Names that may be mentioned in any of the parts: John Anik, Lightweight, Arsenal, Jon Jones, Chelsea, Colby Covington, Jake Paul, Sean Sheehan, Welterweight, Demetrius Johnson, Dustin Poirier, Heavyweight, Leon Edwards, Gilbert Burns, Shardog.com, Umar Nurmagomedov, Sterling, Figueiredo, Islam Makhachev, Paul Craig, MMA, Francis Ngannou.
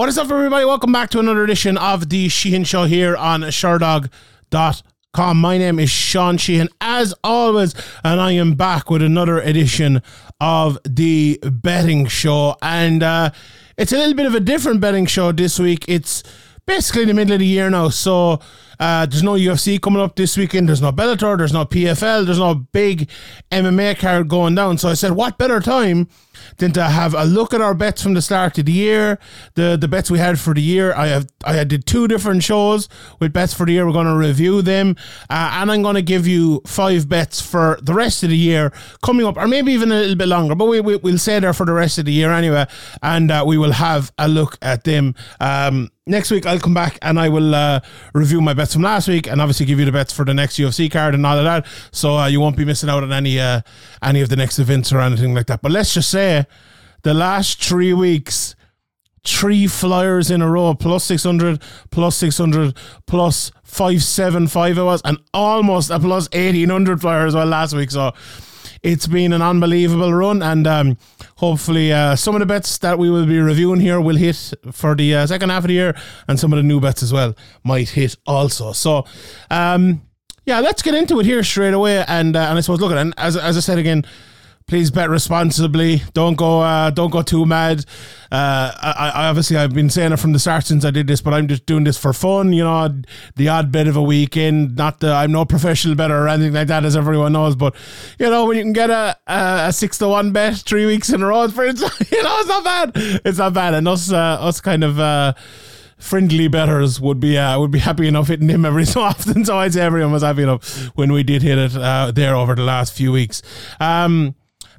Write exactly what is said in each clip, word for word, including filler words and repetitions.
What is up, everybody? Welcome back to another edition of the Sheehan Show here on Shardog dot com. My name is Sean Sheehan, as always, and I am back with another edition of the betting show. And uh, it's a little bit of a different betting show this week. It's basically the middle of the year now, so uh, there's no U F C coming up this weekend. There's no Bellator. There's no P F L. There's no big M M A card going down. So I said, what better time than to have a look at our bets from the start of the year, the the bets we had for the year. I have I did two different shows with bets for the year. We're going to review them, uh, and I'm going to give you five bets for the rest of the year coming up, or maybe even a little bit longer, but we, we, we'll stay there for the rest of the year anyway, and uh, we will have a look at them. Um, next week I'll come back and I will uh, review my bets from last week and obviously give you the bets for the next U F C card and all of that, so uh, you won't be missing out on any, uh, any of the next events or anything like that. But let's just say the last three weeks, three flyers in a row, plus six hundred, plus six hundred, plus five seventy-five it was, and almost a plus eighteen hundred flyer as well last week. So it's been an unbelievable run, and um, hopefully uh, some of the bets that we will be reviewing here will hit for the uh, second half of the year, and some of the new bets as well might hit also. So, um, yeah, let's get into it here straight away, and uh, and I suppose, look, and as, as I said again, please bet responsibly. Don't go uh, don't go too mad. Uh, I, I obviously, I've been saying it from the start since I did this, but I'm just doing this for fun. You know, the odd bit of a weekend. Not that I'm no professional better or anything like that, as everyone knows. But, you know, when you can get a, a, a six to one bet three weeks in a row, for it's, you know, it's not bad. It's not bad. And us, uh, us kind of... Uh, friendly bettors would be uh, would be happy enough hitting him every so often. So I'd say everyone was happy enough when we did hit it uh, there over the last few weeks. Um,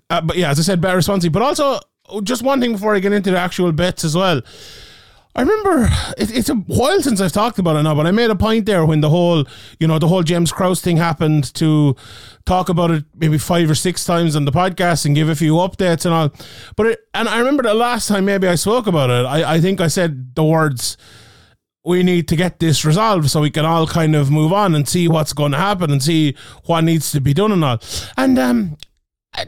uh, but yeah, as I said, better responsibly. But also, just one thing before I get into the actual bets as well. I remember it, it's a while since I've talked about it now, but I made a point there when the whole, you know, the whole James Krause thing happened to talk about it maybe five or six times on the podcast and give a few updates and all. But it, and I remember the last time maybe I spoke about it, I, I think I said the words, we need to get this resolved so we can all kind of move on and see what's going to happen and see what needs to be done and all. And um,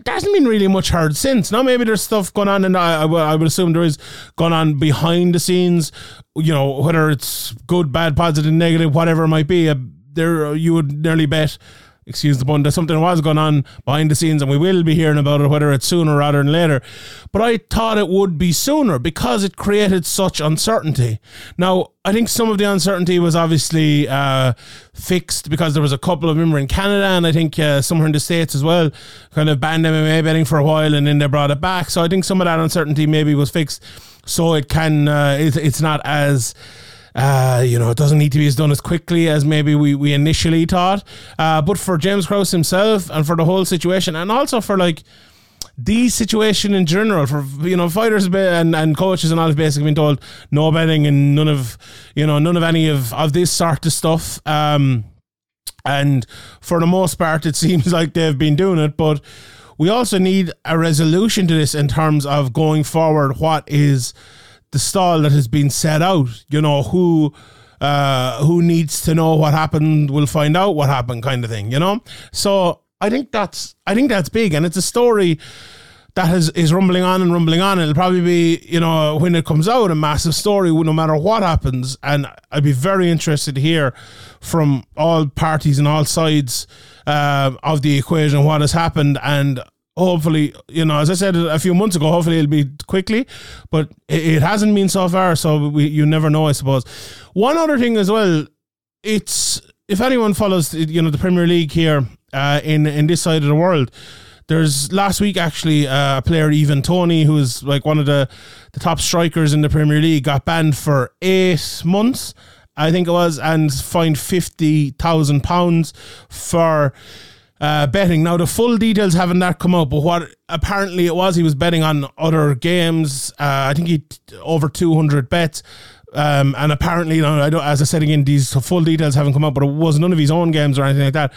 there hasn't been really much heard since. Now maybe there's stuff going on, and I, I, I would assume there is going on behind the scenes, you know, whether it's good, bad, positive, negative, whatever it might be. Uh, there you would nearly bet, excuse the pun, that something was going on behind the scenes, and we will be hearing about it, whether it's sooner rather than later. But I thought it would be sooner because it created such uncertainty. Now, I think some of the uncertainty was obviously uh, fixed because there was a couple of them in Canada, and I think uh, somewhere in the States as well, kind of banned M M A betting for a while, and then they brought it back. So I think some of that uncertainty maybe was fixed, so it can uh, it, it's not as... Uh, you know, it doesn't need to be as done as quickly as maybe we, we initially thought. Uh, but for James Krause himself and for the whole situation, and also for like the situation in general, for, you know, fighters and, and coaches and all have basically been told no betting and none of, you know, none of any of, of this sort of stuff. Um, and for the most part, it seems like they've been doing it, but we also need a resolution to this in terms of going forward. What is the stall that has been set out, you know, who uh, who needs to know what happened will find out what happened, kind of thing, you know. So I think that's I think that's big, and it's a story that has, is rumbling on and rumbling on. It'll probably be, you know, when it comes out, a massive story, no matter what happens. And I'd be very interested to hear from all parties and all sides uh, of the equation what has happened. And hopefully, you know, as I said a few months ago, hopefully it'll be quickly, but it hasn't been so far, so we, you never know, I suppose. One other thing as well, it's, if anyone follows, you know, the Premier League here uh, in, in this side of the world, there's last week actually uh, a player, Ivan Toney, who's like one of the, the top strikers in the Premier League, got banned for eight months, I think it was, and fined fifty thousand pounds for... Uh, betting. Now, the full details haven't that come out, but what apparently it was, he was betting on other games. Uh, I think he t- over two hundred bets. Um, and apparently, you know, I don't, as I said again, these full details haven't come out, but it was none of his own games or anything like that.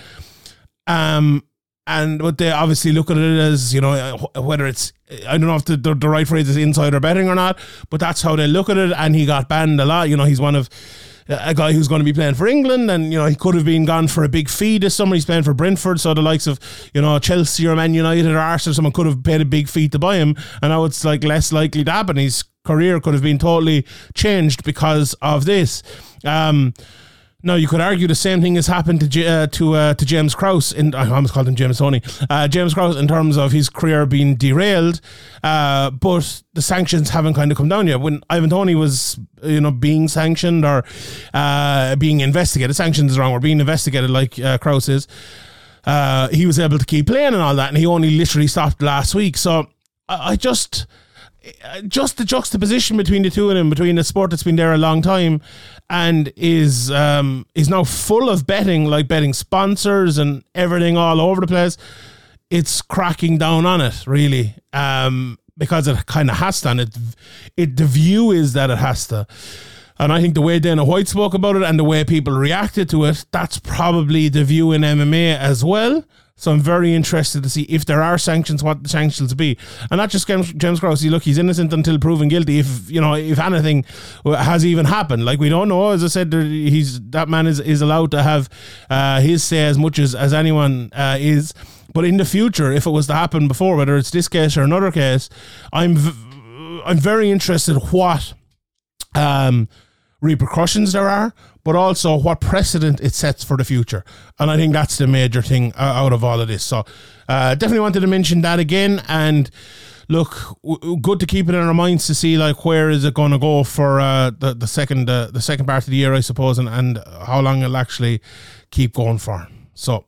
Um, and what they obviously look at it as, you know, whether it's, I don't know if the, the, the right phrase is insider betting or not, but that's how they look at it. And he got banned a lot. You know, he's one of, a guy who's going to be playing for England, and, you know, he could have been gone for a big fee this summer. He's playing for Brentford, so the likes of, you know, Chelsea or Man United or Arsenal, someone could have paid a big fee to buy him, and now it's like less likely to happen. He's career could have been totally changed because of this. Um, now, you could argue the same thing has happened to J- uh, to uh, to James Krause. In, I almost called him James Tony. Uh, James Krause, in terms of his career being derailed, uh, but the sanctions haven't kind of come down yet. When Ivan Toney was, you know, being sanctioned or uh, being investigated, sanctions is wrong, or being investigated like uh, Krause is, uh, he was able to keep playing and all that, and he only literally stopped last week. So I, I just... just the juxtaposition between the two of them, between a sport that's been there a long time and is um, is now full of betting, like betting sponsors and everything all over the place. It's cracking down on it, really, um, because it kind of has to. And it, it, the view is that it has to. And I think the way Dana White spoke about it and the way people reacted to it, that's probably the view in M M A as well. So I'm very interested to see if there are sanctions, what the sanctions be. And not just James, James Krause. Look, he's innocent until proven guilty. If, you know, if anything has even happened, like, we don't know. As I said, there, he's that man is, is allowed to have uh, his say as much as, as anyone uh, is. But in the future, if it was to happen before, whether it's this case or another case, I'm v- I'm very interested what um, repercussions there are, but also what precedent it sets for the future. And I think that's the major thing uh, out of all of this. So uh, definitely wanted to mention that again. And look, w- good to keep it in our minds to see, like, where is it going to go for uh, the, the second uh, the second part of the year, I suppose, and, and how long it'll actually keep going for. So,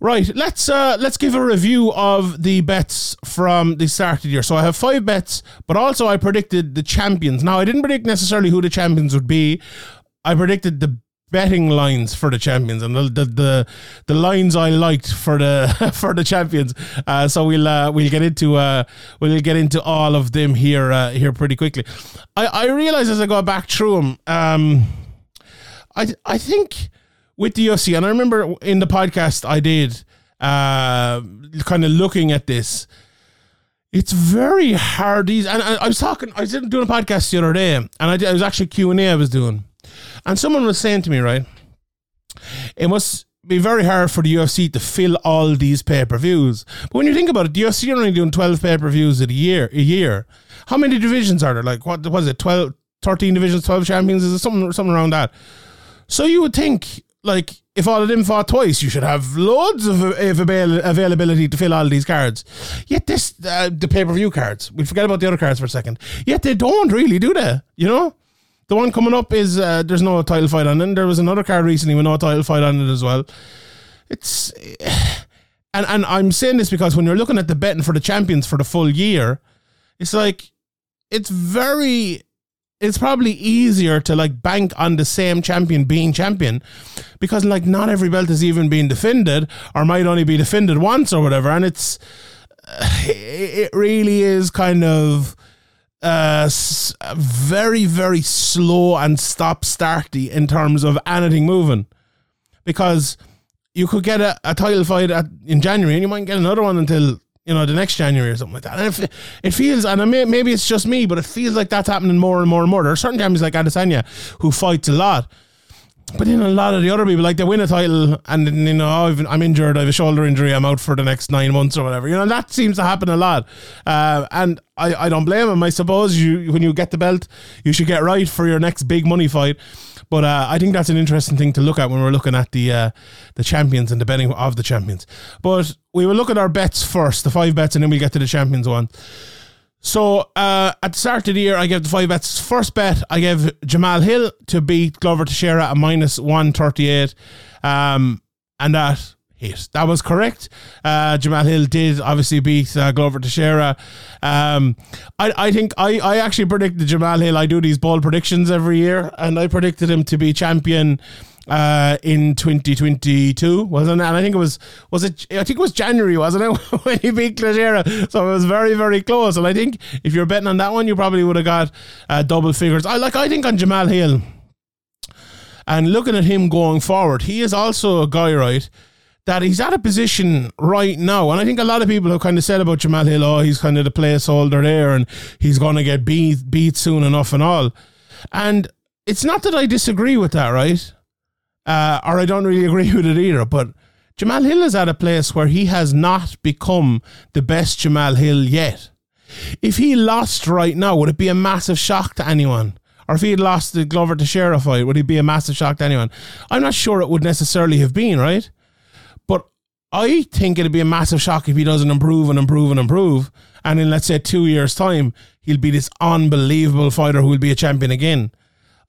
right, let's uh, let's give a review of the bets from the start of the year. So I have five bets, but also I predicted the champions. Now, I didn't predict necessarily who the champions would be. I predicted the betting lines for the champions and the the the, the lines I liked for the for the champions. Uh, so we'll uh, we'll get into uh, we'll get into all of them here uh, here pretty quickly. I, I realize as I go back through them, um, I I think with the U F C, and I remember in the podcast I did uh, kind of looking at this. It's very hard. These and I, I was talking. I was doing a podcast the other day, and I, did, I was actually Q and A I was doing. And someone was saying to me, right, it must be very hard for the U F C to fill all these pay-per-views. But when you think about it, the U F C are only doing twelve pay-per-views a year. A year. How many divisions are there? Like, what was it, twelve, thirteen divisions, twelve champions? Is it something, something around that? So you would think, like, if all of them fought twice, you should have loads of avail- availability to fill all these cards. Yet this, uh, the pay-per-view cards, we forget about the other cards for a second. Yet they don't really do that, you know? The one coming up is, uh, there's no title fight on it. And there was another card recently with no title fight on it as well. It's, and, and I'm saying this because when you're looking at the betting for the champions for the full year, it's like, it's very, it's probably easier to, like, bank on the same champion being champion, because, like, not every belt is even being defended or might only be defended once or whatever. And it's, it really is kind of, Uh, very, very slow and stop-starty in terms of anything moving, because you could get a, a title fight at, in January, and you might get another one until, you know, the next January or something like that. And if, it feels, and I may, maybe it's just me, but it feels like that's happening more and more and more. There are certain champions like Adesanya who fights a lot, but then a lot of the other people, like, they win a title and then, you know, oh, I've, I'm injured, I have a shoulder injury, I'm out for the next nine months or whatever. You know, that seems to happen a lot. Uh, and I, I don't blame him. I suppose you, when you get the belt, you should get right for your next big money fight. But uh, I think that's an interesting thing to look at when we're looking at the uh, the champions and the betting of the champions. But we will look at our bets first, the five bets, and then we'll get to the champions one. So, uh, at the start of the year, I gave the five bets. First bet, I gave Jamahal Hill to beat Glover Teixeira at minus one thirty-eight. Um, and that hit. That was correct. Uh, Jamahal Hill did obviously beat uh, Glover Teixeira. Um, I, I think I, I actually predicted Jamahal Hill. I do these bold predictions every year, and I predicted him to be champion uh in twenty twenty-two, wasn't it? And I think it was was it I think it was January, wasn't it, when he beat Teixeira. So it was very, very close, and I think if you're betting on that one, you probably would have got uh, double figures. I like I think on Jamahal Hill, and looking at him going forward, he is also a guy, right, that he's at a position right now, and I think a lot of people have kind of said about Jamahal Hill, oh, he's kind of the placeholder there and he's going to get beat beat soon enough and all, and it's not that I disagree with that, right? Uh, or I don't really agree with it either, but Jamahal Hill is at a place where he has not become the best Jamahal Hill yet. If he lost right now, would it be a massive shock to anyone? Or if he had lost the Glover Teixeira fight, would it be a massive shock to anyone? I'm not sure it would necessarily have been, right? But I think it'd be a massive shock if he doesn't improve and improve and improve. And in, let's say, two years' time, he'll be this unbelievable fighter who will be a champion again.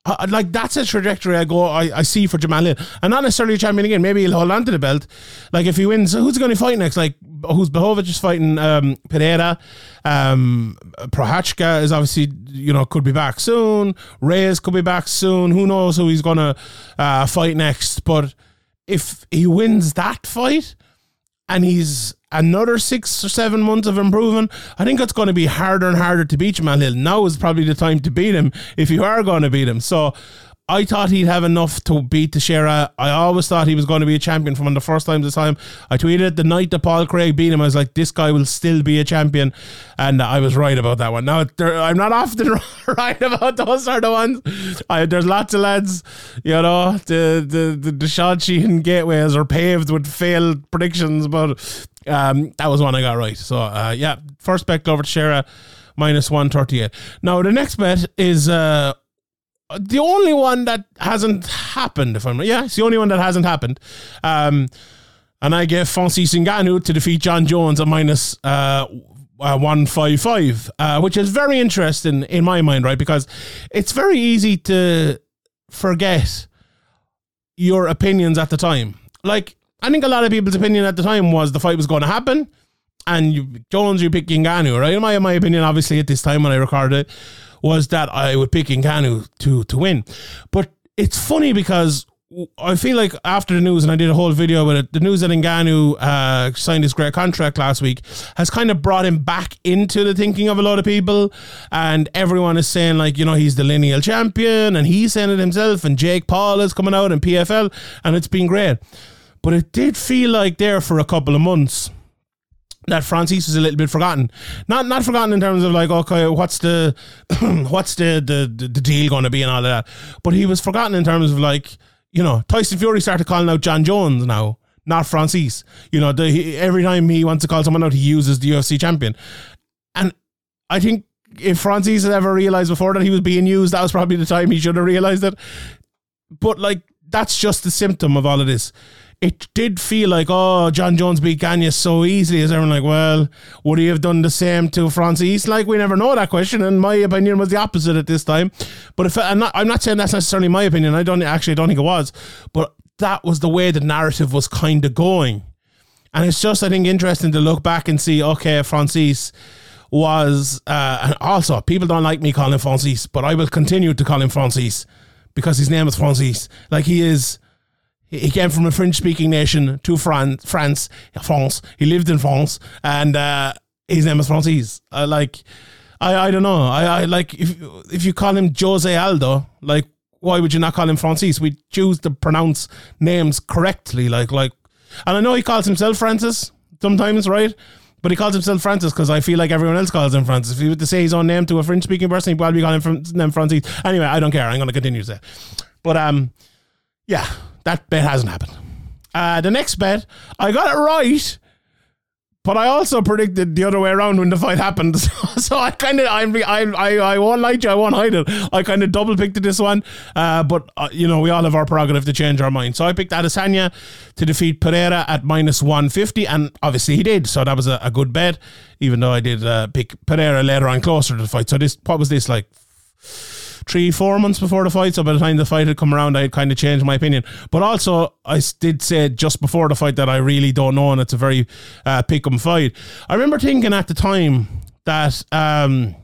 I, like, that's a trajectory I go, I, I see for Jamahal Hill. And not necessarily a champion again. Maybe he'll hold on to the belt. Like, if he wins, who's going to fight next? Like, who's Bohovic is fighting um, Pereira. Um, Prohachka is obviously, you know, could be back soon. Reyes could be back soon. Who knows who he's going to uh, fight next. But if he wins that fight and he's another six or seven months of improving, I think it's going to be harder and harder to beat Jamahal Hill. Now is probably the time to beat him if you are going to beat him. So I thought he'd have enough to beat Teixeira. I always thought he was going to be a champion from the first time to time. I tweeted the night that Paul Craig beat him, I was like, this guy will still be a champion. And I was right about that one. Now, there, I'm not often right about those sort of ones. I, there's lots of lads, you know, the, the, the, the Sean Sheehan gateways are paved with failed predictions, but Um, that was one I got right. So uh, yeah, first bet Glover Teixeira minus one thirty-eight. Now the next bet is uh, the only one that hasn't happened, if I'm right. Yeah, it's the only one that hasn't happened. Um, and I gave Francis Ngannou to defeat Jon Jones at minus uh, uh, one fifty-five, uh, which is very interesting in my mind, right? Because it's very easy to forget your opinions at the time. Like, I think a lot of people's opinion at the time was the fight was going to happen, and you, Jones, you pick Ngannou, right? My my opinion, obviously, at this time when I recorded it, was that I would pick Ngannou to to win. But it's funny because I feel like after the news, and I did a whole video with it, the news that Ngannou uh, signed his great contract last week has kind of brought him back into the thinking of a lot of people, and everyone is saying, like, you know, he's the lineal champion, and he's saying it himself, and Jake Paul is coming out, and P F L, and it's been great. But it did feel like there for a couple of months that Francis was a little bit forgotten. Not not forgotten in terms of like, okay, what's the what's the, the, the, the deal going to be and all of that. But he was forgotten in terms of like, you know, Tyson Fury started calling out Jon Jones now, not Francis. You know, the, he, every time he wants to call someone out, he uses the U F C champion. And I think if Francis had ever realized before that he was being used, that was probably the time he should have realized it. But like, that's just the symptom of all of this. It did feel like, oh, Jon Jones beat Ganya so easily. Is everyone like, well, would he have done the same to Francis? Like, we never know that question, and my opinion was the opposite at this time. But if I'm not, I'm not saying that's necessarily my opinion. I don't actually don't think it was, but that was the way the narrative was kind of going, and it's just I think interesting to look back and see. Okay, Francis was, uh, and also people don't like me calling him Francis, but I will continue to call him Francis because his name is Francis. Like he is. He came from a French-speaking nation to France, France. France. He lived in France, and uh, his name is Francis. Uh, like, I, I don't know. I, I like if if you call him Jose Aldo, like, why would you not call him Francis? We choose to pronounce names correctly. Like, like, and I know he calls himself Francis sometimes, right? But he calls himself Francis because I feel like everyone else calls him Francis. If he were to say his own name to a French-speaking person, he'd probably call him name Francis. Anyway, I don't care. I'm going to continue to say, but um, yeah. That bet hasn't happened. Uh, the next bet, I got it right, but I also predicted the other way around when the fight happened. So, so I kind of, I, I, I won't lie to you, I won't hide it. I kind of double picked this one, uh, but uh, you know, we all have our prerogative to change our mind. So I picked Adesanya to defeat Pereira at minus one fifty, and obviously he did. So that was a, a good bet, even though I did uh, pick Pereira later on closer to the fight. So this, what was this like? Three, four months before the fight, so by the time the fight had come around, I had kind of changed my opinion. But also, I did say just before the fight that I really don't know, and it's a very uh, pick-em fight. I remember thinking at the time that um,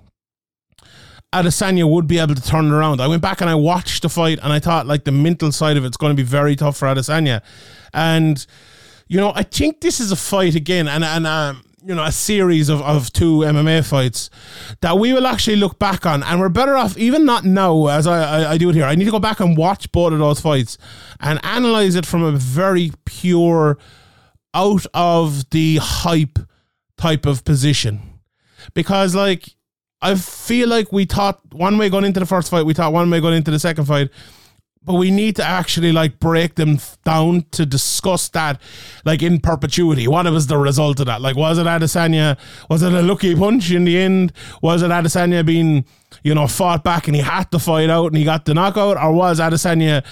Adesanya would be able to turn it around. I went back and I watched the fight, and I thought, like, the mental side of it's going to be very tough for Adesanya. And, you know, I think this is a fight again, and, and um, you know, a series of, of two M M A fights that we will actually look back on, and we're better off, even not now, as I, I, I do it here. I need to go back and watch both of those fights and analyze it from a very pure, out of the hype type of position. Because, like, I feel like we thought one way going into the first fight, we thought one way going into the second fight, But we need to actually, like, break them down to discuss that, like, in perpetuity. What was the result of that? Like, was it Adesanya? Was it a lucky punch in the end? Was it Adesanya being, you know, fought back and he had to fight out and he got the knockout? Or was Adesanya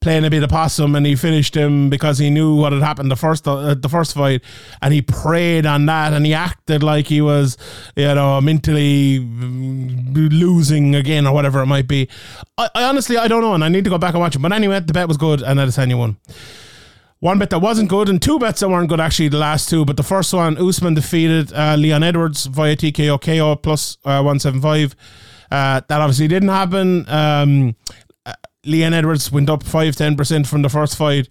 playing a bit of possum and he finished him because he knew what had happened the first uh, the first fight, and he preyed on that and he acted like he was, you know, mentally losing again or whatever it might be? I, I honestly, I don't know, and I need to go back and watch it. But anyway, the bet was good and Adesanya won. One bet that wasn't good, and two bets that weren't good, actually, the last two. But the first one, Usman defeated uh, Leon Edwards via T K O K O plus uh, one seventy-five. Uh, that obviously didn't happen. Um... Leon Edwards went up five to ten percent from the first fight.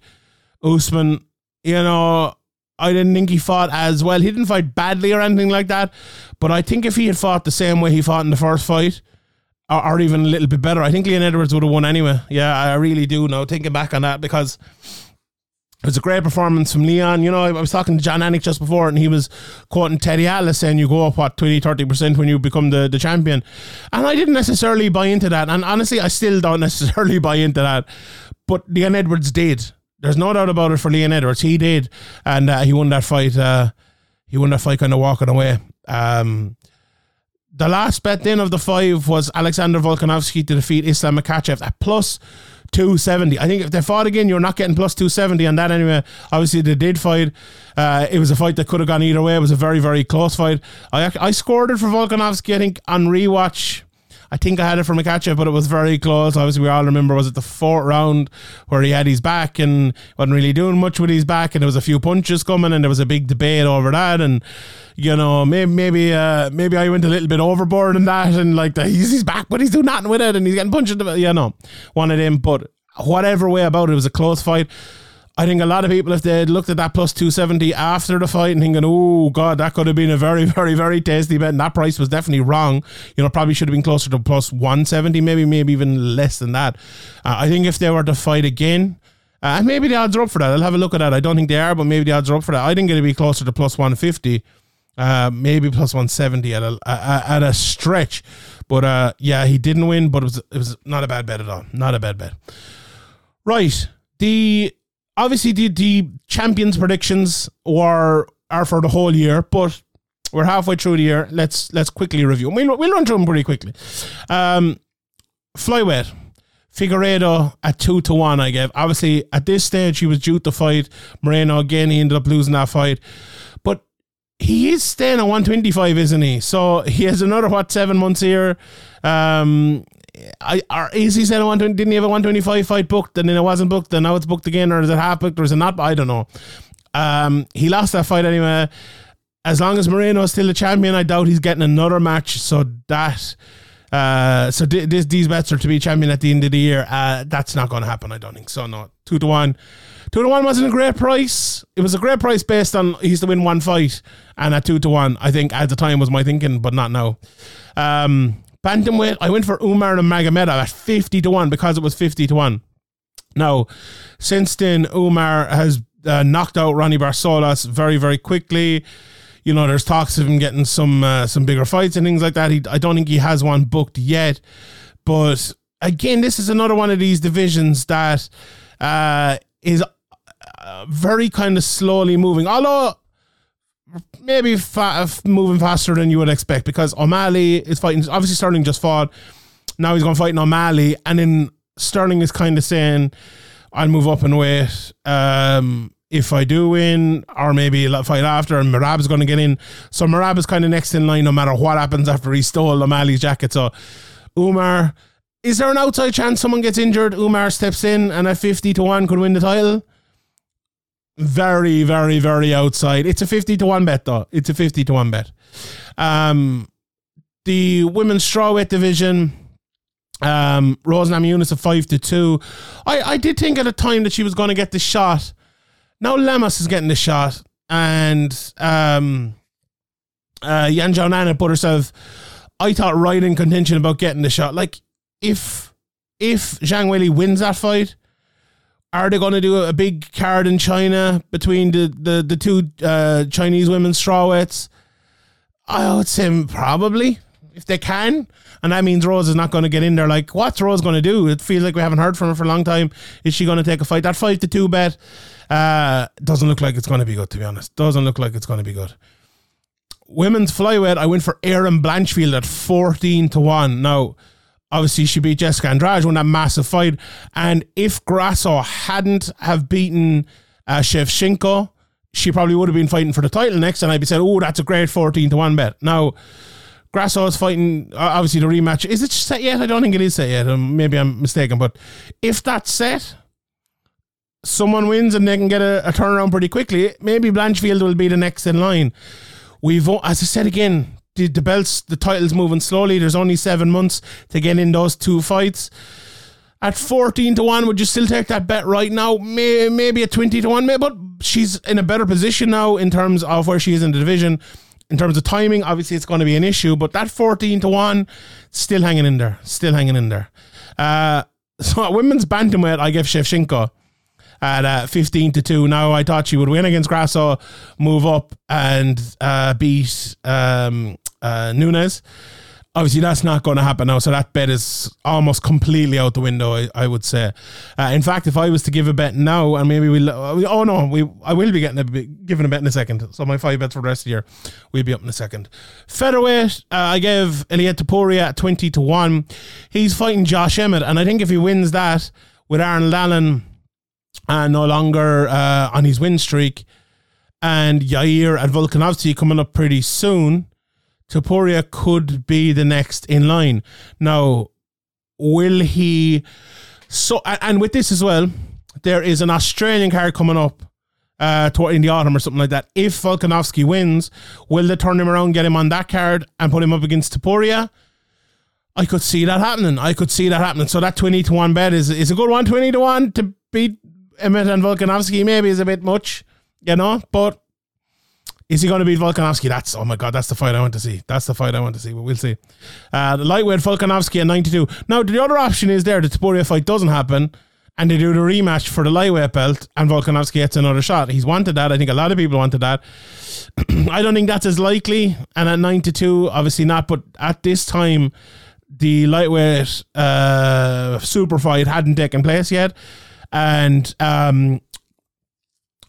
Usman, you know, I didn't think he fought as well. He didn't fight badly or anything like that, but I think if he had fought the same way he fought in the first fight, or, or even a little bit better, I think Leon Edwards would have won anyway. Yeah, I really do now, thinking back on that, because it was a great performance from Leon. You know, I was talking to John Anik just before, and he was quoting Teddy Atlas saying you go up, what, twenty, thirty percent when you become the, the champion. And I didn't necessarily buy into that. And honestly, I still don't necessarily buy into that. But Leon Edwards did. There's no doubt about it for Leon Edwards. He did. And uh, he won that fight. Uh, he won that fight kind of walking away. Um, the last bet then of the five was Alexander Volkanovski to defeat Islam Makhachev at plus two seventy. I think if they fought again, you're not getting plus two seventy on that anyway. Obviously, they did fight. Uh, it was a fight that could have gone either way. It was a very, very close fight. I I scored it for Volkanovski, I think, on rewatch. I think I had it for Makhachev, but it was very close. Obviously, we all remember, was it the fourth round where he had his back and wasn't really doing much with his back, and there was a few punches coming, and there was a big debate over that, and, you know, maybe maybe uh, maybe I went a little bit overboard in that, and, like, the, he's, he's back, but he's doing nothing with it, and he's getting punched, you know, one of them. But whatever way about it, it was a close fight. I think a lot of people, if they had looked at that plus two seventy after the fight and thinking, oh, God, that could have been a very, very, very tasty bet, and that price was definitely wrong. You know, probably should have been closer to plus one seventy, maybe, maybe even less than that. Uh, I think if they were to fight again, and uh, maybe the odds are up for that. I'll have a look at that. I don't think they are, but maybe the odds are up for that. I think it'd be closer to plus one fifty, uh, maybe plus one seventy at a, at a stretch. But, uh, yeah, he didn't win, but it was, it was not a bad bet at all. Not a bad bet. Right. The... Obviously, the, the champions' predictions were are for the whole year, but we're halfway through the year. Let's let's quickly review. We'll, we'll run through them pretty quickly. Um, flyweight, Figueiredo at two to one. I gave. Obviously, at this stage, he was due to fight Moreno again. He ended up losing that fight, but he is staying at one twenty five, isn't he? So he has another what seven months here. Um, I, or is he saying one twenty? Didn't he have a one twenty-five fight booked and then it wasn't booked and now it's booked again, or is it half booked or is it not? I don't know. Um, he lost that fight anyway. As long as Moreno is still a champion, I doubt he's getting another match. So that, uh, so th- this, these bets are to be champion at the end of the year. Uh, that's not going to happen, I don't think. So no, two to one. Two to one wasn't a great price. It was a great price based on he used to win one fight, and at two to one, I think at the time was my thinking, but not now. Um. Bantamweight, I went for Umar Nurmagomedov at fifty to one because it was fifty to one. Now, since then, Umar has uh, knocked out Ronnie Barcelos very, very quickly. You know, there's talks of him getting some uh, some bigger fights and things like that. He, I don't think he has one booked yet. But again, this is another one of these divisions that uh, is uh, very kind of slowly moving. Although... maybe fa- moving faster than you would expect, because O'Malley is fighting. Obviously, Sterling just fought. Now he's going to fight in O'Malley, and then Sterling is kind of saying, "I'll move up and wait um, if I do win, or maybe a fight after." And Merab is going to get in, so Merab is kind of next in line, no matter what happens after he stole O'Malley's jacket. So Umar, is there an outside chance someone gets injured? Umar steps in, and at fifty to one could win the title. Very, very, very outside. It's a fifty to one bet, though. It's a fifty to one bet. Um, the women's strawweight division, um, Rose Namajunas at five to two. I, I did think at the time that she was going to get the shot. Now Lemos is getting the shot. And um, uh, Yan Zhao Nan put herself, I thought, right in contention about getting the shot. Like, if, if Zhang Weili wins that fight, are they going to do a big card in China between the, the, the two uh, Chinese women's strawweights? I would say probably. if they can, and that means Rose is not going to get in there. Like, what's Rose going to do? It feels like we haven't heard from her for a long time. Is she going to take a fight? That five to two bet uh, doesn't look like it's going to be good, to be honest. Doesn't look like it's going to be good. Women's flyweight, I went for Erin Blanchfield at fourteen to one. Now, obviously, she beat Jessica Andrade, won that massive fight. And if Grasso hadn't have beaten uh, Shevchenko, she probably would have been fighting for the title next, and I'd be saying, oh, that's a great fourteen to one bet. Now, Grasso is fighting, obviously, the rematch. Is it set yet? I don't think it is set yet. Maybe I'm mistaken, but if that's set, someone wins and they can get a, a turnaround pretty quickly. Maybe Blanchfield will be the next in line. We've, as I said again, the, the belts, the title's moving slowly. There's only seven months to get in those two fights. At fourteen to one, would you still take that bet right now? May, maybe at twenty to one, maybe, but she's in a better position now in terms of where she is in the division. In terms of timing, obviously it's going to be an issue, but that fourteen to one, still hanging in there. Still hanging in there. Uh, so at women's bantamweight, I gave Shevchenko at uh, fifteen to two. Now, I thought she would win against Grasso, move up and uh, beat um, uh, Nunes. Obviously, that's not going to happen now, so that bet is almost completely out the window, I, I would say. Uh, in fact, if I was to give a bet now, and maybe we'll... Oh, no, we I will be getting a, giving a bet in a second. So my five bets for the rest of the year, we'll be up in a second. Featherweight, uh, I gave Ilia Topuria at twenty to one. He's fighting Josh Emmett, and I think if he wins that with Aaron Lallen uh, no longer uh, on his win streak, and Yair at Volkanovski coming up pretty soon, Topuria could be the next in line. Now, will he... So, and with this as well, there is an Australian card coming up uh, in the autumn or something like that. If Volkanovski wins, will they turn him around, get him on that card and put him up against Topuria? I could see that happening. I could see that happening. So that twenty to one bet is, is a good one. twenty to one to beat Emmett and Volkanovski maybe is a bit much, you know, but... Is he going to beat Volkanovski? That's, oh my God, that's the fight I want to see. That's the fight I want to see, but we'll see. Uh, the lightweight Volkanovski at ninety-two. Now, the other option is there, the Topuria fight doesn't happen, and they do the rematch for the lightweight belt, and Volkanovski gets another shot. He's wanted that. I think a lot of people wanted that. I don't think that's as likely, and at ninety-two, obviously not, but at this time, the lightweight uh, super fight hadn't taken place yet, and... Um,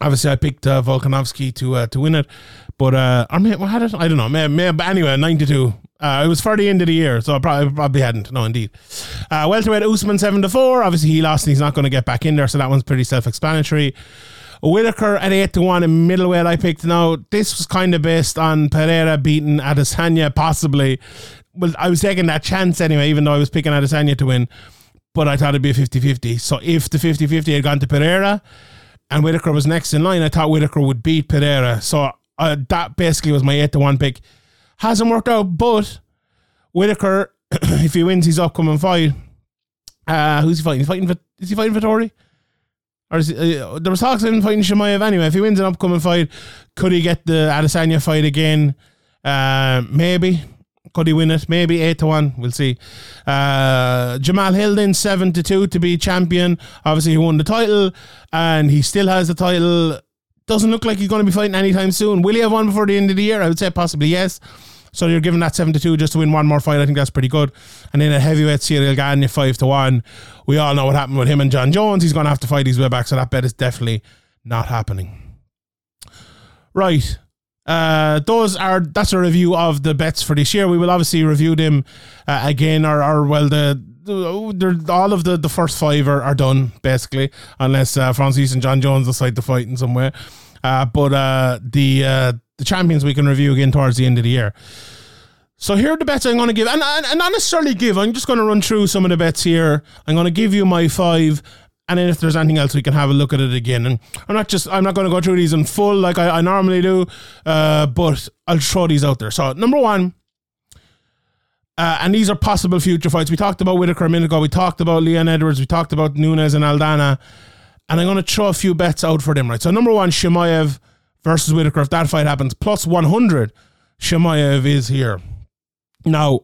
Obviously, I picked uh, Volkanovski to uh, to win it, but uh, I mean, had it? I don't know. May, may, but anyway, ninety-two. Uh, it was for the end of the year, so I probably, probably hadn't. No, indeed. Uh, welterweight Usman seven to four. Obviously, he lost, and he's not going to get back in there, so that one's pretty self-explanatory. Whittaker at eight to one in middleweight. I picked. Now, this was kind of based on Pereira beating Adesanya, possibly. Well, I was taking that chance anyway, even though I was picking Adesanya to win, but I thought it'd be a fifty-fifty. So if the fifty-fifty had gone to Pereira, and Whittaker was next in line, I thought Whittaker would beat Pereira. So uh, that basically was my eight to one pick. Hasn't worked out, but Whittaker, if he wins his upcoming fight, uh, who's he fighting? He's fighting is he fighting Vettori? Or is he, uh, there was talks of him fighting Chimaev anyway. If he wins an upcoming fight, could he get the Adesanya fight again? Uh, maybe. Could he win it? Maybe eight to one. We'll see. Uh, Jamahal Hill then seven to two to be champion. Obviously, he won the title and he still has the title. Doesn't look like he's going to be fighting anytime soon. Will he have one before the end of the year? I would say possibly yes. So you're giving that seven to two just to win one more fight. I think that's pretty good. And then a heavyweight Israel Adesanya five to one. We all know what happened with him and Jon Jones. He's going to have to fight his way back. So that bet is definitely not happening. Right. Uh, those are that's a review of the bets for this year. We will obviously review them uh, again, or, or well, the, the all of the, the first five are, are done basically, unless uh, Francis and Jon Jones decide to fight in some way. Uh, but uh, the uh, the champions we can review again towards the end of the year. So here are the bets I'm going to give, and, and, and not necessarily give. I'm just going to run through some of the bets here. I'm going to give you my five. And then if there's anything else, we can have a look at it again. And I'm not just, I'm not going to go through these in full like I, I normally do, uh, but I'll throw these out there. So number one, uh, and these are possible future fights. We talked about Whittaker a minute ago. We talked about Leon Edwards. We talked about Nunes and Aldana. And I'm going to throw a few bets out for them, right? So number one, Chimaev versus Whittaker. If that fight happens, plus one hundred, Chimaev is here. Now,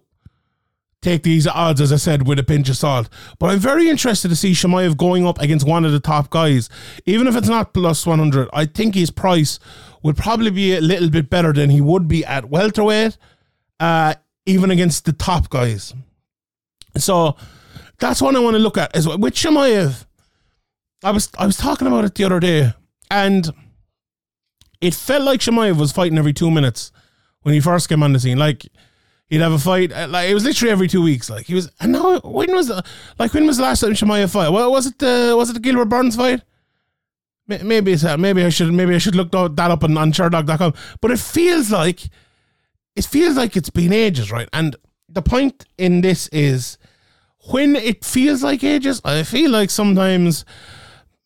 take these odds, as I said, with a pinch of salt. But I'm very interested to see Chimaev going up against one of the top guys. Even if it's not plus one hundred, I think his price would probably be a little bit better than he would be at welterweight. Uh, even against the top guys. So that's what I want to look at as well. With Chimaev, I was I was talking about it the other day, and it felt like Chimaev was fighting every two minutes when he first came on the scene. Like, he'd have a fight, like it was literally every two weeks. Like he was, and now when was the, like when was the last time Chimaev fight? Well, was it the was it the Gilbert Burns fight? Maybe it's uh, maybe I should maybe I should look that up on, on Shardog dot com. But it feels like it feels like it's been ages, right? And the point in this is, when it feels like ages, I feel like sometimes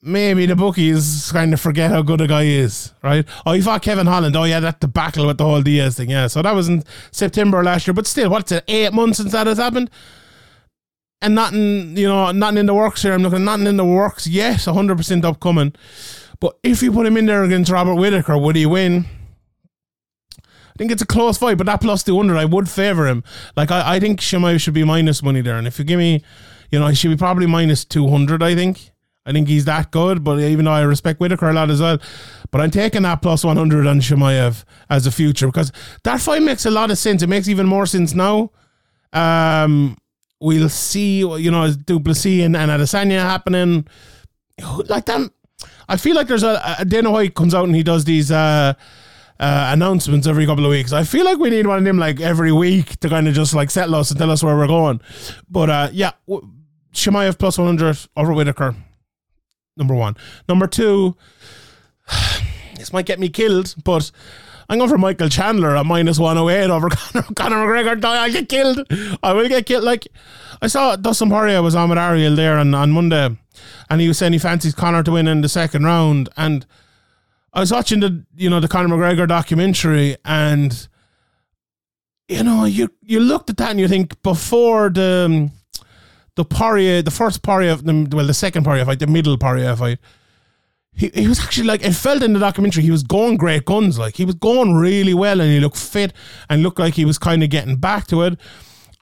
maybe the bookies kind of forget how good a guy is, right? Oh, he fought Kevin Holland. Oh, yeah, that debacle with the whole Diaz thing. Yeah, so that was in September last year. But still, what's it, eight months since that has happened? And nothing, you know, nothing in the works here. I'm looking at nothing in the works. Yes, one hundred percent upcoming. But if you put him in there against Robert Whittaker, would he win? I think it's a close fight, but that plus two hundred, I would favour him. Like, I, I think Chimaev should be minus money there. And if you give me, you know, he should be probably minus two hundred, I think. I think he's that good, but even though I respect Whittaker a lot as well, but I'm taking that plus one hundred on Chimaev as a future, because that fight makes a lot of sense. It makes even more sense now. Um, we'll see, you know, Duplessis and, and Adesanya happening. Like that, I feel like there's a, a Dana White comes out and he does these uh, uh, announcements every couple of weeks. I feel like we need one of them like every week to kind of just like settle us and tell us where we're going. But uh, yeah, Chimaev plus one hundred over Whittaker. Number one. Number two, this might get me killed, but I'm going for Michael Chandler at minus one oh eight over Conor, Conor McGregor. I'll get killed. I will get killed. Like, I saw Dustin Poirier was on with Ariel there on, on Monday, and he was saying he fancies Conor to win in the second round. And I was watching the, you know, the Conor McGregor documentary, and, you know, you, you looked at that and you think before the... The Poirier, the first Poirier, well, the second Poirier fight, the middle Poirier fight, he, he was actually like, it felt in the documentary, he was going great guns. Like, he was going really well and he looked fit and looked like he was kind of getting back to it.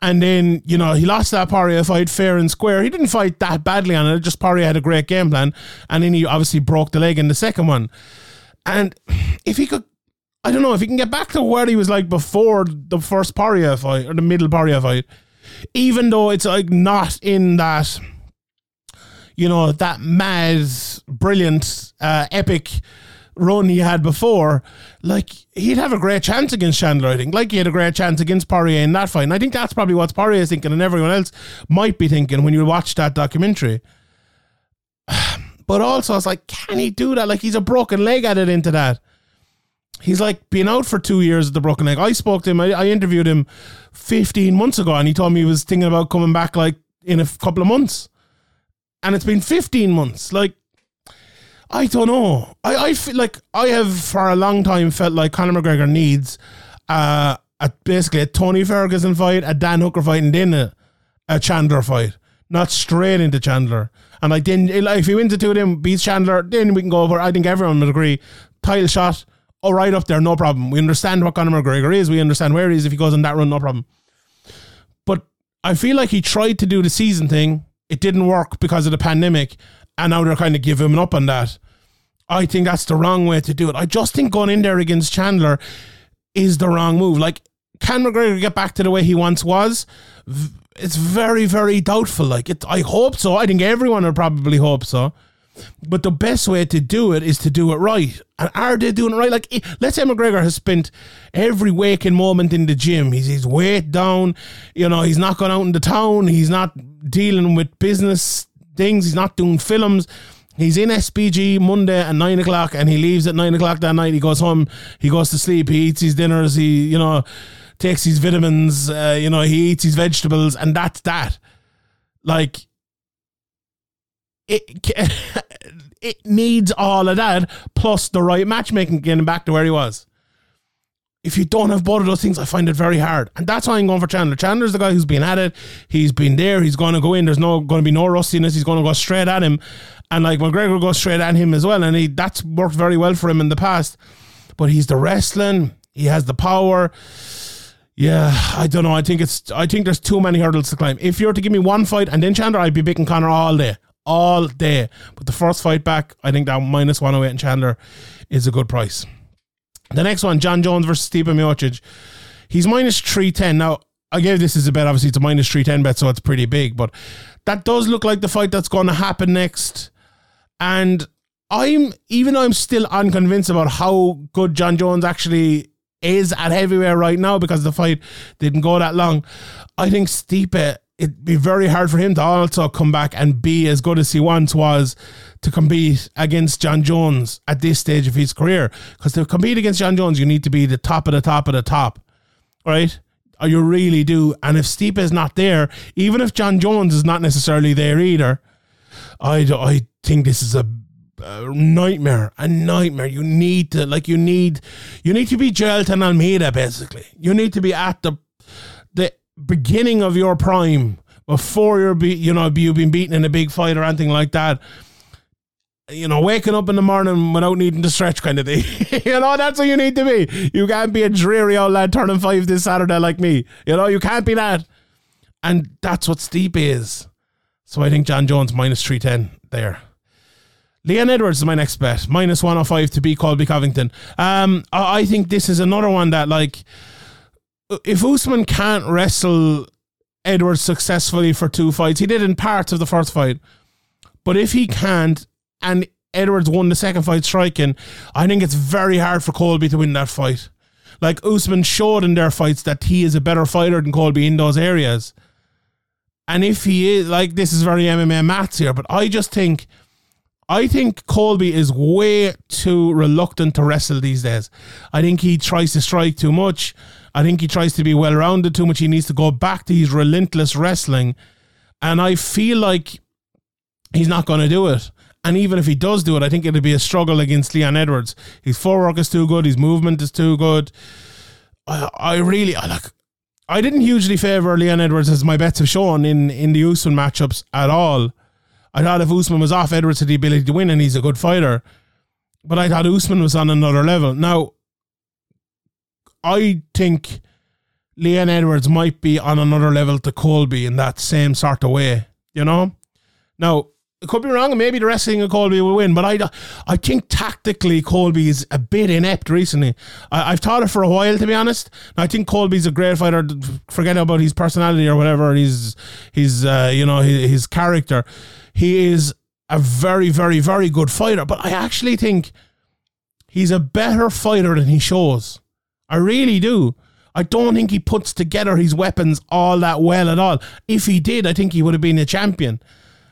And then, you know, he lost that Poirier fight fair and square. He didn't fight that badly on it, just Poirier had a great game plan. And then he obviously broke the leg in the second one. And if he could, I don't know, if he can get back to where he was like before the first Poirier fight or the middle Poirier fight, even though it's like not in that, you know, that mad, brilliant, uh, epic run he had before, like, he'd have a great chance against Chandler, I think. Like, he had a great chance against Poirier in that fight. And I think that's probably what Poirier's thinking and everyone else might be thinking when you watch that documentary. But also, it's like, can he do that? Like, he's a broken leg added into that. He's like been out for two years at the broken leg. I spoke to him, I, I interviewed him fifteen months ago, and he told me he was thinking about coming back like in a f- couple of months. And it's been fifteen months. Like, I don't know. I, I feel like I have for a long time felt like Conor McGregor needs uh, a, basically a Tony Ferguson fight, a Dan Hooker fight, and then a, a Chandler fight. Not straight into Chandler. And like, then if he wins the two of them, beats Chandler, then we can go over. I think everyone would agree. Title shot. Oh, right up there, no problem. We understand what Conor McGregor is. We understand where he is. If he goes on that run, no problem. But I feel like he tried to do the season thing. It didn't work because of the pandemic. And now they're kind of giving him up on that. I think that's the wrong way to do it. I just think going in there against Chandler is the wrong move. Like, can McGregor get back to the way he once was? It's very, very doubtful. Like, it, I hope so. I think everyone would probably hope so. But the best way to do it is to do it right. And are they doing it right? Like, let's say McGregor has spent every waking moment in the gym. He's, he's weighed down. You know, he's not going out in the town. He's not dealing with business things. He's not doing films. He's in S P G Monday at nine o'clock, and he leaves at nine o'clock that night. He goes home. He goes to sleep. He eats his dinners. He, you know, takes his vitamins. Uh, you know, he eats his vegetables. And that's that. Like... It it needs all of that, plus the right matchmaking, getting back to where he was. If you don't have both of those things, I find it very hard. And that's why I'm going for Chandler. Chandler's the guy who's been at it. He's been there. He's going to go in. There's no going to be no rustiness. He's going to go straight at him. And like McGregor goes straight at him as well. And he, that's worked very well for him in the past. But he's the wrestling. He has the power. Yeah, I don't know. I think it's. I think there's too many hurdles to climb. If you were to give me one fight and then Chandler, I'd be picking Conor all day. All day. But the first fight back, I think that minus one oh eight in Chandler is a good price. The next one, Jon Jones versus Stipe Miocic. He's minus three ten. Now, I gave this as a bet, obviously it's a minus three ten bet, so it's pretty big, but that does look like the fight that's going to happen next. And I'm, even though I'm still unconvinced about how good Jon Jones actually is at heavyweight right now, because the fight didn't go that long, I think Stipe, it'd be very hard for him to also come back and be as good as he once was to compete against Jon Jones at this stage of his career. Because to compete against Jon Jones, you need to be the top of the top of the top, right? Or you really do. And if Stipe is not there, even if Jon Jones is not necessarily there either, I, I think this is a, a nightmare, a nightmare. You need to, like, you need, you need to be Joelton Almeida, basically. You need to be at the, the beginning of your prime before you're, be, you know, you've been beaten in a big fight or anything like that. You know, waking up in the morning without needing to stretch kind of thing. You know, that's what you need to be. You can't be a dreary old lad turning five this Saturday like me. You know, you can't be that. And that's what Stipe is. So I think Jon Jones minus three ten there. Leon Edwards is my next bet. Minus one oh five to beat Colby Covington. Um, I think this is another one that, like, if Usman can't wrestle Edwards successfully for two fights, he did in parts of the first fight, but if he can't, and Edwards won the second fight striking, I think it's very hard for Colby to win that fight. Like, Usman showed in their fights that he is a better fighter than Colby in those areas. And if he is, like, this is very M M A maths here, but I just think, I think Colby is way too reluctant to wrestle these days. I think he tries to strike too much. I think he tries to be well-rounded too much. He needs to go back to his relentless wrestling. And I feel like he's not going to do it. And even if he does do it, I think it'll be a struggle against Leon Edwards. His forework is too good. His movement is too good. I, I really, I like. I didn't hugely favour Leon Edwards, as my bets have shown, in, in the Usman matchups at all. I thought if Usman was off, Edwards had the ability to win, and he's a good fighter. But I thought Usman was on another level. Now, I think Leon Edwards might be on another level to Colby in that same sort of way, you know? Now, it could be wrong, and maybe the wrestling of Colby will win, but I, I think tactically Colby is a bit inept recently. I, I've thought it for a while, to be honest. I think Colby's a great fighter. Forget about his personality or whatever, his, his uh, you know, his, his character. He is a very, very, very good fighter, but I actually think he's a better fighter than he shows. I really do. I don't think he puts together his weapons all that well at all. If he did, I think he would have been a champion.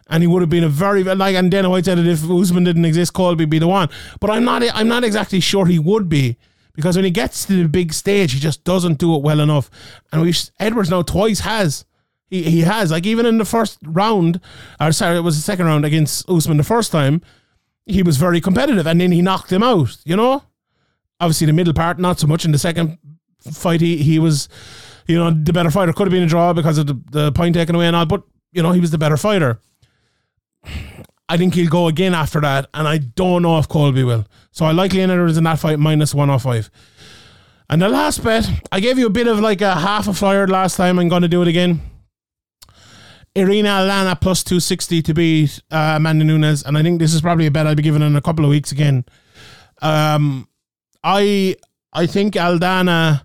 And he would have been a very, like, and Dana White said that if Usman didn't exist, Colby would be the one. But I'm not, I'm not exactly sure he would be, because when he gets to the big stage, he just doesn't do it well enough. And we Edwards now twice has, he he has, like, even in the first round, or sorry, it was the second round against Usman the first time, he was very competitive, and then he knocked him out. You know, obviously the middle part not so much. In the second fight, he he was, you know, the better fighter. Could have been a draw because of the, the point taken away and all, but you know, he was the better fighter. I think he'll go again after that, and I don't know if Colby will. So I like Leon Edwards in that fight, minus one oh five. And the last bet, I gave you a bit of like a half a flyer last time. I'm going to do it again. Irene Aldana plus two sixty to beat uh, Amanda Nunes, and I think this is probably a bet I'll be giving in a couple of weeks again. Um, I I think Aldana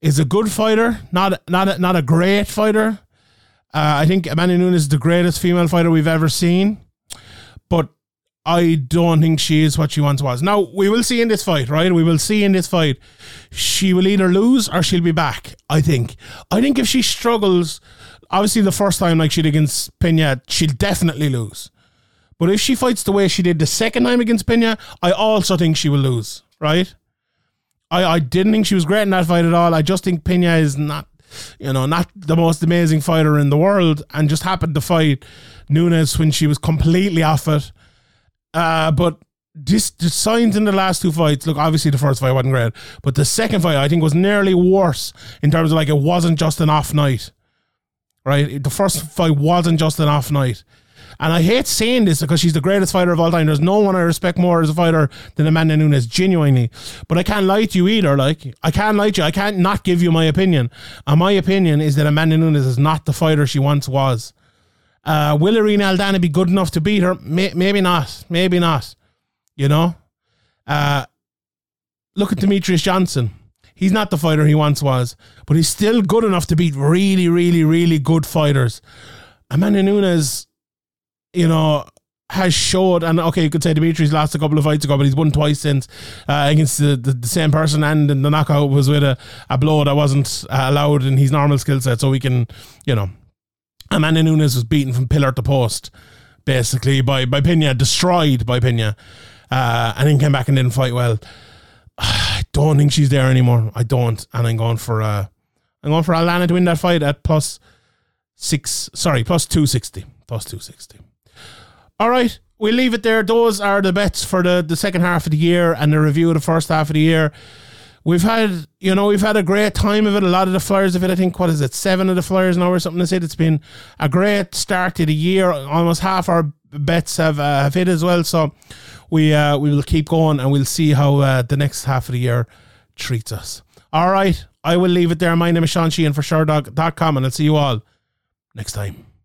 is a good fighter, not not a, not a great fighter. Uh, I think Amanda Nunes is the greatest female fighter we've ever seen, but I don't think she is what she once was. Now, we will see in this fight, right? We will see in this fight. She will either lose or she'll be back, I think. I think if she struggles, obviously the first time, like she did against Pena, she'll definitely lose. But if she fights the way she did the second time against Pena, I also think she will lose, right? I, I didn't think she was great in that fight at all. I just think Pena is not, you know, not the most amazing fighter in the world, and just happened to fight Nunes when she was completely off it. Uh, but this, the signs in the last two fights, look, obviously the first fight wasn't great, but the second fight I think was nearly worse in terms of, like, it wasn't just an off night, right? The first fight wasn't just an off night. And I hate saying this because she's the greatest fighter of all time. There's no one I respect more as a fighter than Amanda Nunes, genuinely. But I can't lie to you either. Like, I can't lie to you. I can't not give you my opinion. And my opinion is that Amanda Nunes is not the fighter she once was. Uh, will Irene Aldana be good enough to beat her? May- maybe not. Maybe not. You know? Uh, look at Demetrius Johnson. He's not the fighter he once was, but he's still good enough to beat really, really, really good fighters. Amanda Nunes, you know, has showed, and okay, you could say Dimitri's lost a couple of fights ago, but he's won twice since uh, against the, the, the same person, and the knockout was with a, a blow that wasn't uh, allowed in his normal skill set, so we can, you know, Amanda Nunes was beaten from pillar to post, basically, by, by Pena, destroyed by Pena, uh, and then came back and didn't fight well. I don't think she's there anymore. I don't, and I'm going for uh, I'm going for Aldana to win that fight at plus six, sorry, plus two sixty, plus two sixty. All right, we'll leave it there. Those are the bets for the, the second half of the year and the review of the first half of the year. We've had, you know, we've had a great time of it. A lot of the Flyers of it, I think, what is it, seven of the Flyers now or something to say. It's been a great start to the year. Almost half our bets have, uh, have hit as well. So we uh, we will keep going and we'll see how uh, the next half of the year treats us. All right, I will leave it there. My name is Sean Sheehan for Shardog dot com, and I'll see you all next time.